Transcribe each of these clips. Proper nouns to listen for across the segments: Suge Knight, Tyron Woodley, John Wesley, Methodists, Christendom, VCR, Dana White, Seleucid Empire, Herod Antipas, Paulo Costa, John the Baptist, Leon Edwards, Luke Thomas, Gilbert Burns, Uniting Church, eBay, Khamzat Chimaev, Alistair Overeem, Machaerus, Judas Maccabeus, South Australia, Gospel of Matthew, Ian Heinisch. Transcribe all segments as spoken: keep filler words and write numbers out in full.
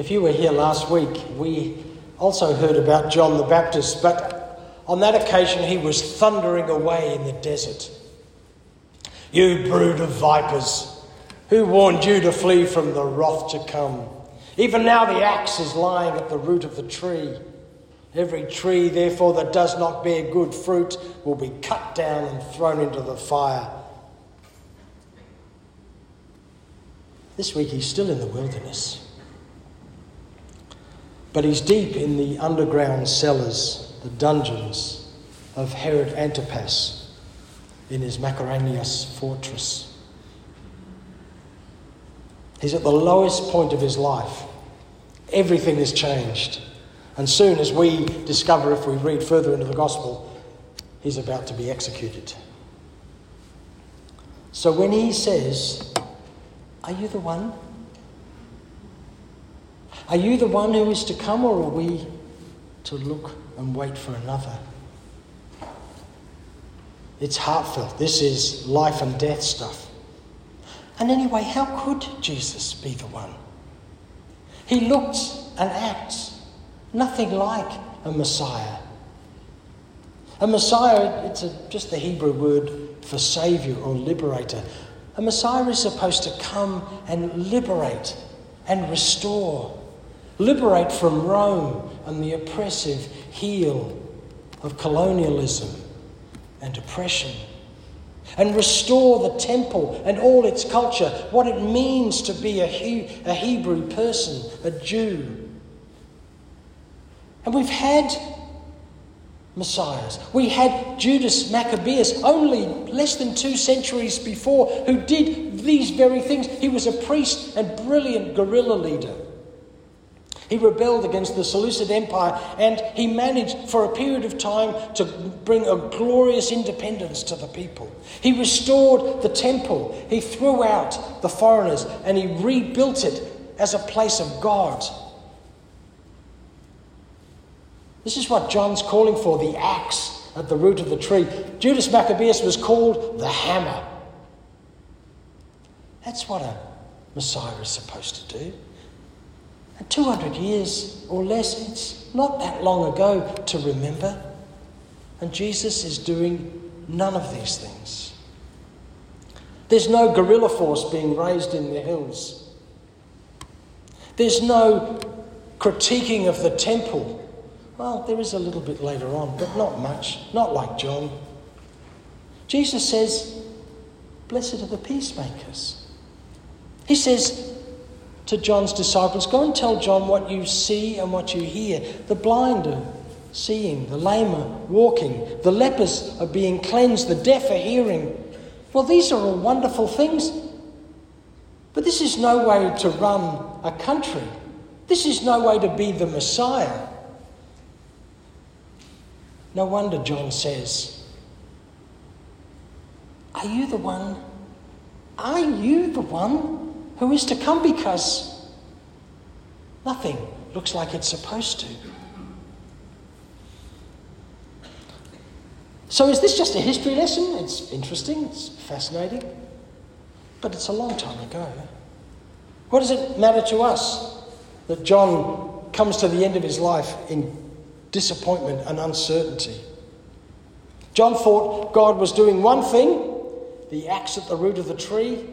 If you were here last week, we also heard about John the Baptist, but on that occasion he was thundering away in the desert. You brood of vipers, who warned you to flee from the wrath to come? Even now the axe is lying at the root of the tree. Every tree, therefore, that does not bear good fruit will be cut down and thrown into the fire. This week he's still in the wilderness. But he's deep in the underground cellars, the dungeons of Herod Antipas in his Machaerus fortress. He's at the lowest point of his life. Everything has changed. And soon, as we discover if we read further into the gospel, he's about to be executed. So when he says, "Are you the one? Are you the one who is to come, or are we to look and wait for another?" It's heartfelt. This is life and death stuff. And anyway, how could Jesus be the one? He looked and acts nothing like a Messiah. A Messiah, it's a, just the Hebrew word for saviour or liberator. A Messiah is supposed to come and liberate and restore. Liberate from Rome and the oppressive heel of colonialism and oppression. And restore the temple and all its culture, what it means to be a, he, a Hebrew person, a Jew. And we've had messiahs. We had Judas Maccabeus only less than two centuries before, who did these very things. He was a priest and brilliant guerrilla leader. He rebelled against the Seleucid Empire, and he managed for a period of time to bring a glorious independence to the people. He restored the temple. He threw out the foreigners, and he rebuilt it as a place of God. This is what John's calling for, the axe at the root of the tree. Judas Maccabeus was called the hammer. That's what a Messiah is supposed to do. And two hundred years or less, it's not that long ago to remember. And Jesus is doing none of these things. There's no guerrilla force being raised in the hills. There's no critiquing of the temple. Well, there is a little bit later on, but not much, not like John. Jesus says, "Blessed are the peacemakers." He says to John's disciples, "Go and tell John what you see and what you hear. The blind are seeing, the lame are walking, the lepers are being cleansed, the deaf are hearing." Well, these are all wonderful things, but this is no way to run a country. This is no way to be the Messiah. No wonder John says, "Are you the one? Are you the one who is to come? Because nothing looks like it's supposed to." So is this just a history lesson? It's interesting, it's fascinating, but it's a long time ago. What does it matter to us that John comes to the end of his life in disappointment and uncertainty? John thought God was doing one thing, the axe at the root of the tree,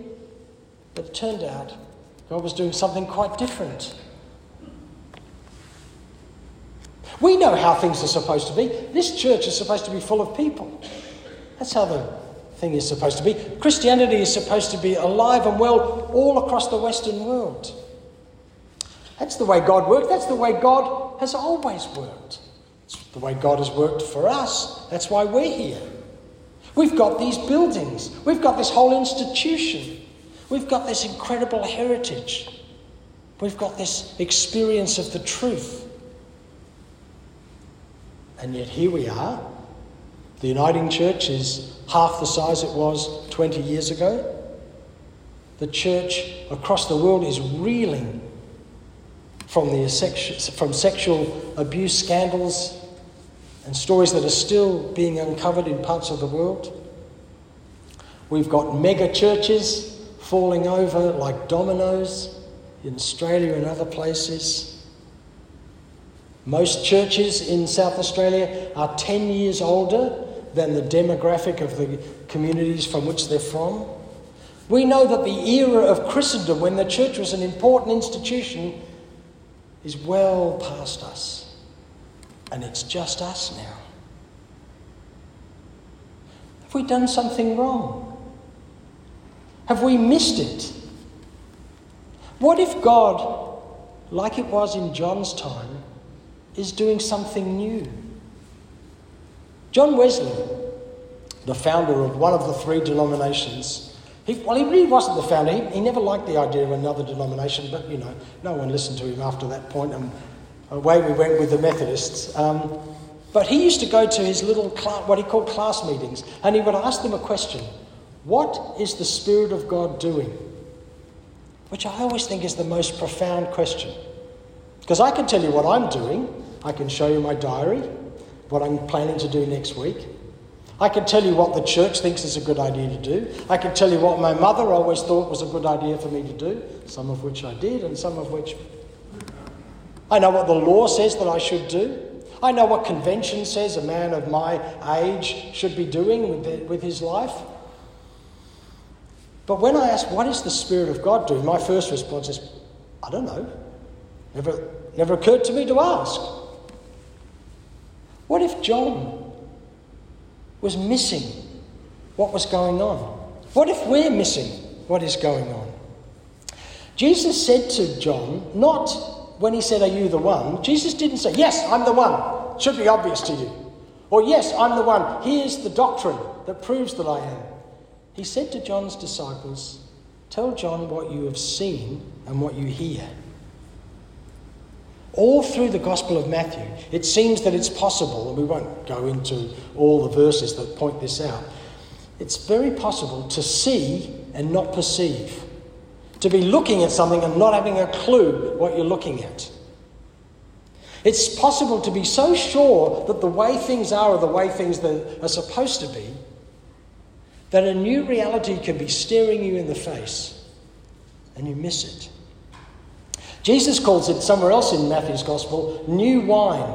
but it turned out God was doing something quite different. We know how things are supposed to be. This church is supposed to be full of people. That's how the thing is supposed to be. Christianity is supposed to be alive and well all across the Western world. That's the way God worked. That's the way God has always worked. It's the way God has worked for us. That's why we're here. We've got these buildings. We've got this whole institution. We've got this incredible heritage. We've got this experience of the truth. And yet here we are. The Uniting Church is half the size it was twenty years ago. The church across the world is reeling From, the, from sexual abuse scandals and stories that are still being uncovered in parts of the world. We've got mega churches falling over like dominoes in Australia and other places. Most churches in South Australia are ten years older than the demographic of the communities from which they're from. We know that the era of Christendom, when the church was an important institution, is well past us. And it's just us now. Have we done something wrong? Have we missed it? What if God, like it was in John's time, is doing something new? John Wesley, the founder of one of the three denominations, He, well, he really wasn't the founder. He, he never liked the idea of another denomination, but, you know, no one listened to him after that point, and away we went with the Methodists. Um, but he used to go to his little, class, what he called class meetings, and he would ask them a question. What is the Spirit of God doing? Which I always think is the most profound question. Because I can tell you what I'm doing. I can show you my diary, what I'm planning to do next week. I can tell you what the church thinks is a good idea to do. I can tell you what my mother always thought was a good idea for me to do, some of which I did and some of which... I know what the law says that I should do. I know what convention says a man of my age should be doing with, the, with his life. But when I ask, what is the Spirit of God doing? My first response is, I don't know. Never, never occurred to me to ask. What if John was missing what was going on? What if we're missing what is going on? Jesus said to John, not when he said, are you the one? Jesus didn't say, yes, I'm the one. Should be obvious to you. Or yes, I'm the one. Here's the doctrine that proves that I am. He said to John's disciples, tell John what you have seen and what you hear. All through the Gospel of Matthew, it seems that it's possible, and we won't go into all the verses that point this out, it's very possible to see and not perceive, to be looking at something and not having a clue what you're looking at. It's possible to be so sure that the way things are are the way things that are supposed to be, that a new reality can be staring you in the face, and you miss it. Jesus calls it somewhere else in Matthew's Gospel, new wine.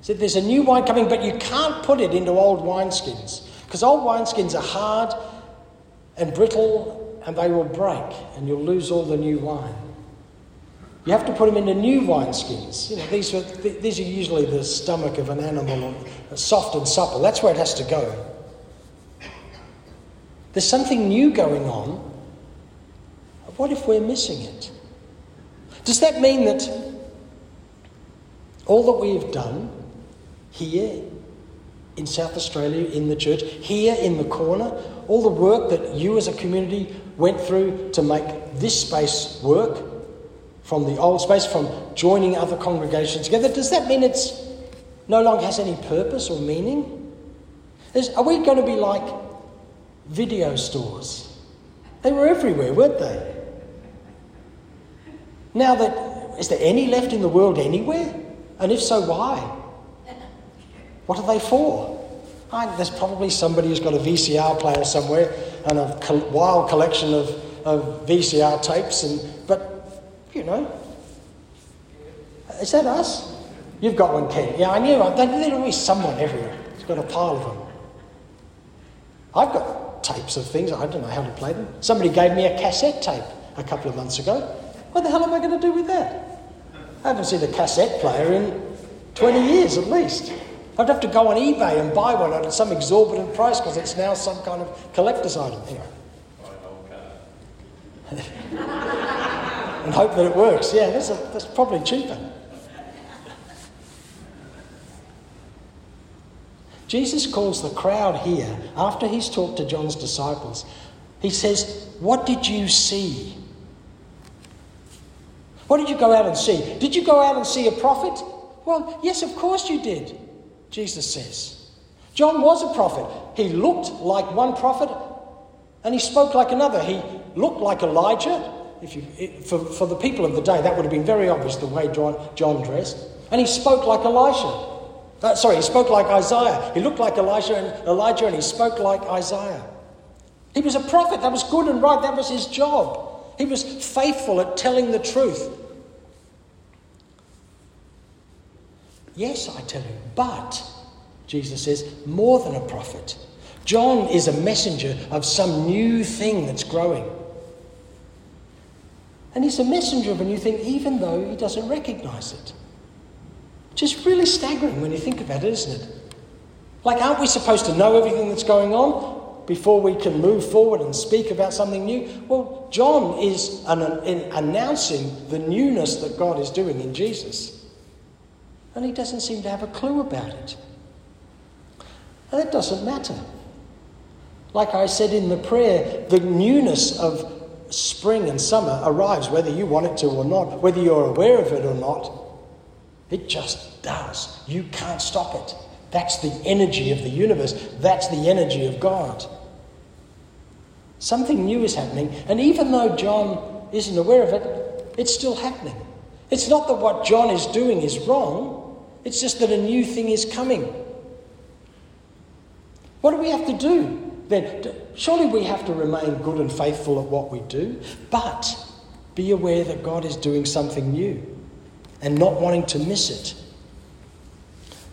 He said there's a new wine coming, but you can't put it into old wineskins because old wineskins are hard and brittle and they will break and you'll lose all the new wine. You have to put them into new wineskins. You know, these are, these are usually the stomach of an animal, soft and supple. That's where it has to go. There's something new going on. What if we're missing it? Does that mean that all that we have done here in South Australia, in the church, here in the corner, all the work that you as a community went through to make this space work, from the old space, from joining other congregations together, does that mean it's no longer has any purpose or meaning? Is, are we going to be like video stores? They were everywhere, weren't they? Now that, is there any left in the world anywhere? And if so, why? What are they for? I, there's probably somebody who's got a V C R player somewhere and a col- wild collection of, of V C R tapes. And but, you know, is that us? You've got one, Ken. Yeah, I knew. There's always someone everywhere. It's got a pile of them. I've got tapes of things. I don't know how to play them. Somebody gave me a cassette tape a couple of months ago. What the hell am I going to do with that? I haven't seen a cassette player in twenty years at least. I'd have to go on eBay and buy one at some exorbitant price because it's now some kind of collector's item. Anyway. And hope that it works. Yeah, that's, a, that's probably cheaper. Jesus calls the crowd here, after he's talked to John's disciples, he says, what did you see? What did you go out and see? Did you go out and see a prophet? Well, yes, of course you did, Jesus says. John was a prophet. He looked like one prophet and he spoke like another. He looked like Elijah. If you, for, for the people of the day, that would have been very obvious the way John, John dressed. And he spoke like Elisha. Uh, sorry, he spoke like Isaiah. He looked like Elijah and Elijah and he spoke like Isaiah. He was a prophet. That was good and right. That was his job. He was faithful at telling the truth. Yes, I tell you, but, Jesus says, more than a prophet. John is a messenger of some new thing that's growing. And he's a messenger of a new thing, even though he doesn't recognise it. Just really staggering when you think about it, isn't it? Like, aren't we supposed to know everything that's going on before we can move forward and speak about something new? Well, John is an, an, announcing the newness that God is doing in Jesus. And he doesn't seem to have a clue about it. And that doesn't matter. Like I said in the prayer, the newness of spring and summer arrives whether you want it to or not, whether you're aware of it or not. It just does. You can't stop it. That's the energy of the universe. That's the energy of God. Something new is happening, and even though John isn't aware of it, it's still happening. It's not that what John is doing is wrong. It's just that a new thing is coming. What do we have to do then? Surely we have to remain good and faithful at what we do, but be aware that God is doing something new. And not wanting to miss it.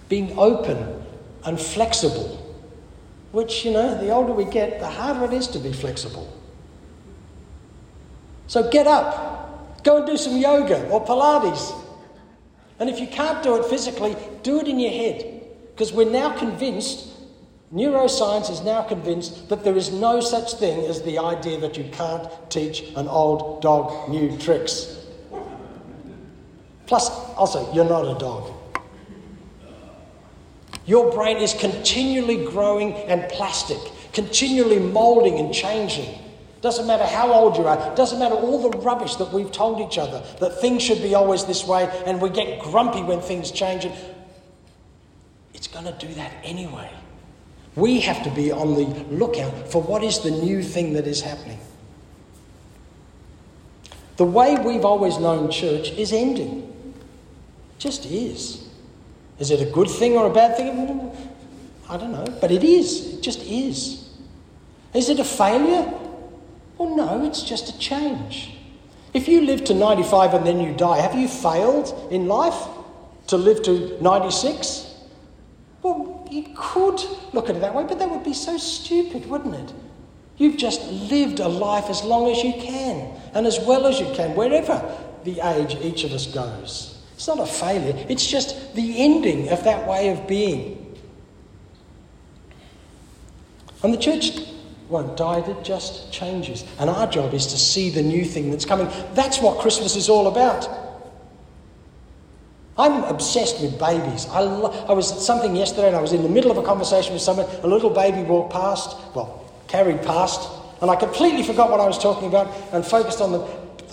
Being open and flexible. Which, you know, the older we get, the harder it is to be flexible. So get up. Go and do some yoga or Pilates. And if you can't do it physically, do it in your head. Because we're now convinced, neuroscience is now convinced, that there is no such thing as the idea that you can't teach an old dog new tricks. Plus, also, you're not a dog. Your brain is continually growing and plastic, continually moulding and changing. Doesn't matter how old you are. Doesn't matter all the rubbish that we've told each other, that things should be always this way, and we get grumpy when things change. It's going to do that anyway. We have to be on the lookout for what is the new thing that is happening. The way we've always known church is ending. Just is. Is it a good thing or a bad thing? I don't know, but it is. It just is. Is it a failure? Well, no, it's just a change. If you live to ninety-five and then you die, have you failed in life to live to ninety-six? Well, you could look at it that way, but that would be so stupid, wouldn't it? You've just lived a life as long as you can and as well as you can, wherever the age each of us goes. It's not a failure. It's just the ending of that way of being. And the church won't die. It just changes. And our job is to see the new thing that's coming. That's what Christmas is all about. I'm obsessed with babies. I, lo- I was at something yesterday and I was in the middle of a conversation with someone. A little baby walked past, well, carried past, and I completely forgot what I was talking about and focused on the,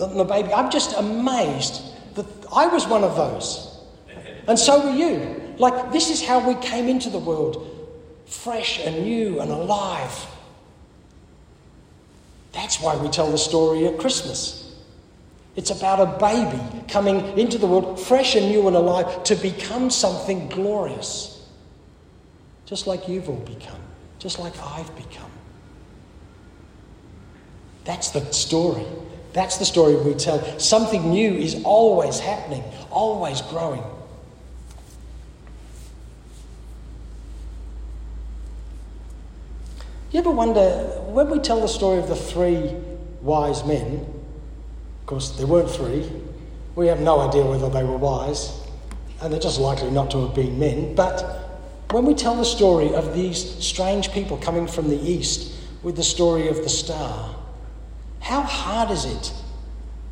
on the baby. I'm just amazed. That I was one of those. And so were you. Like, this is how we came into the world. Fresh and new and alive. That's why we tell the story at Christmas. It's about a baby coming into the world, fresh and new and alive, to become something glorious. Just like you've all become. Just like I've become. That's the story. That's the story we tell. Something new is always happening, always growing. You ever wonder, when we tell the story of the three wise men, of course there weren't three, we have no idea whether they were wise, and they're just likely not to have been men, but when we tell the story of these strange people coming from the east with the story of the star, how hard is it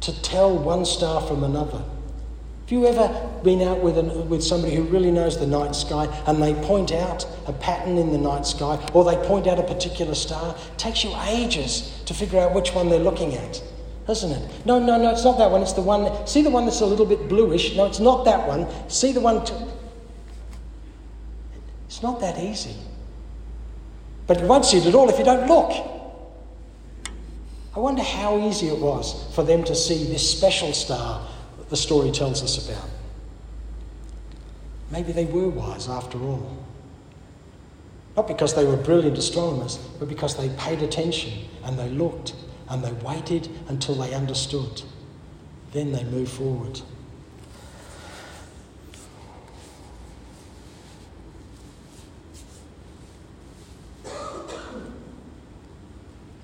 to tell one star from another? Have you ever been out with an, with somebody who really knows the night sky and they point out a pattern in the night sky or they point out a particular star? It takes you ages to figure out which one they're looking at, doesn't it? No, no, no, it's not that one. It's the one, see the one that's a little bit bluish? No, it's not that one. See the one... T- it's not that easy. But you won't see it at all if you don't look. I wonder how easy it was for them to see this special star that the story tells us about. Maybe they were wise after all. Not because they were brilliant astronomers, but because they paid attention and they looked and they waited until they understood. Then they moved forward.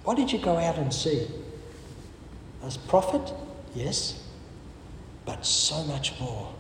What did you go out and see? As prophet? Yes. But so much more.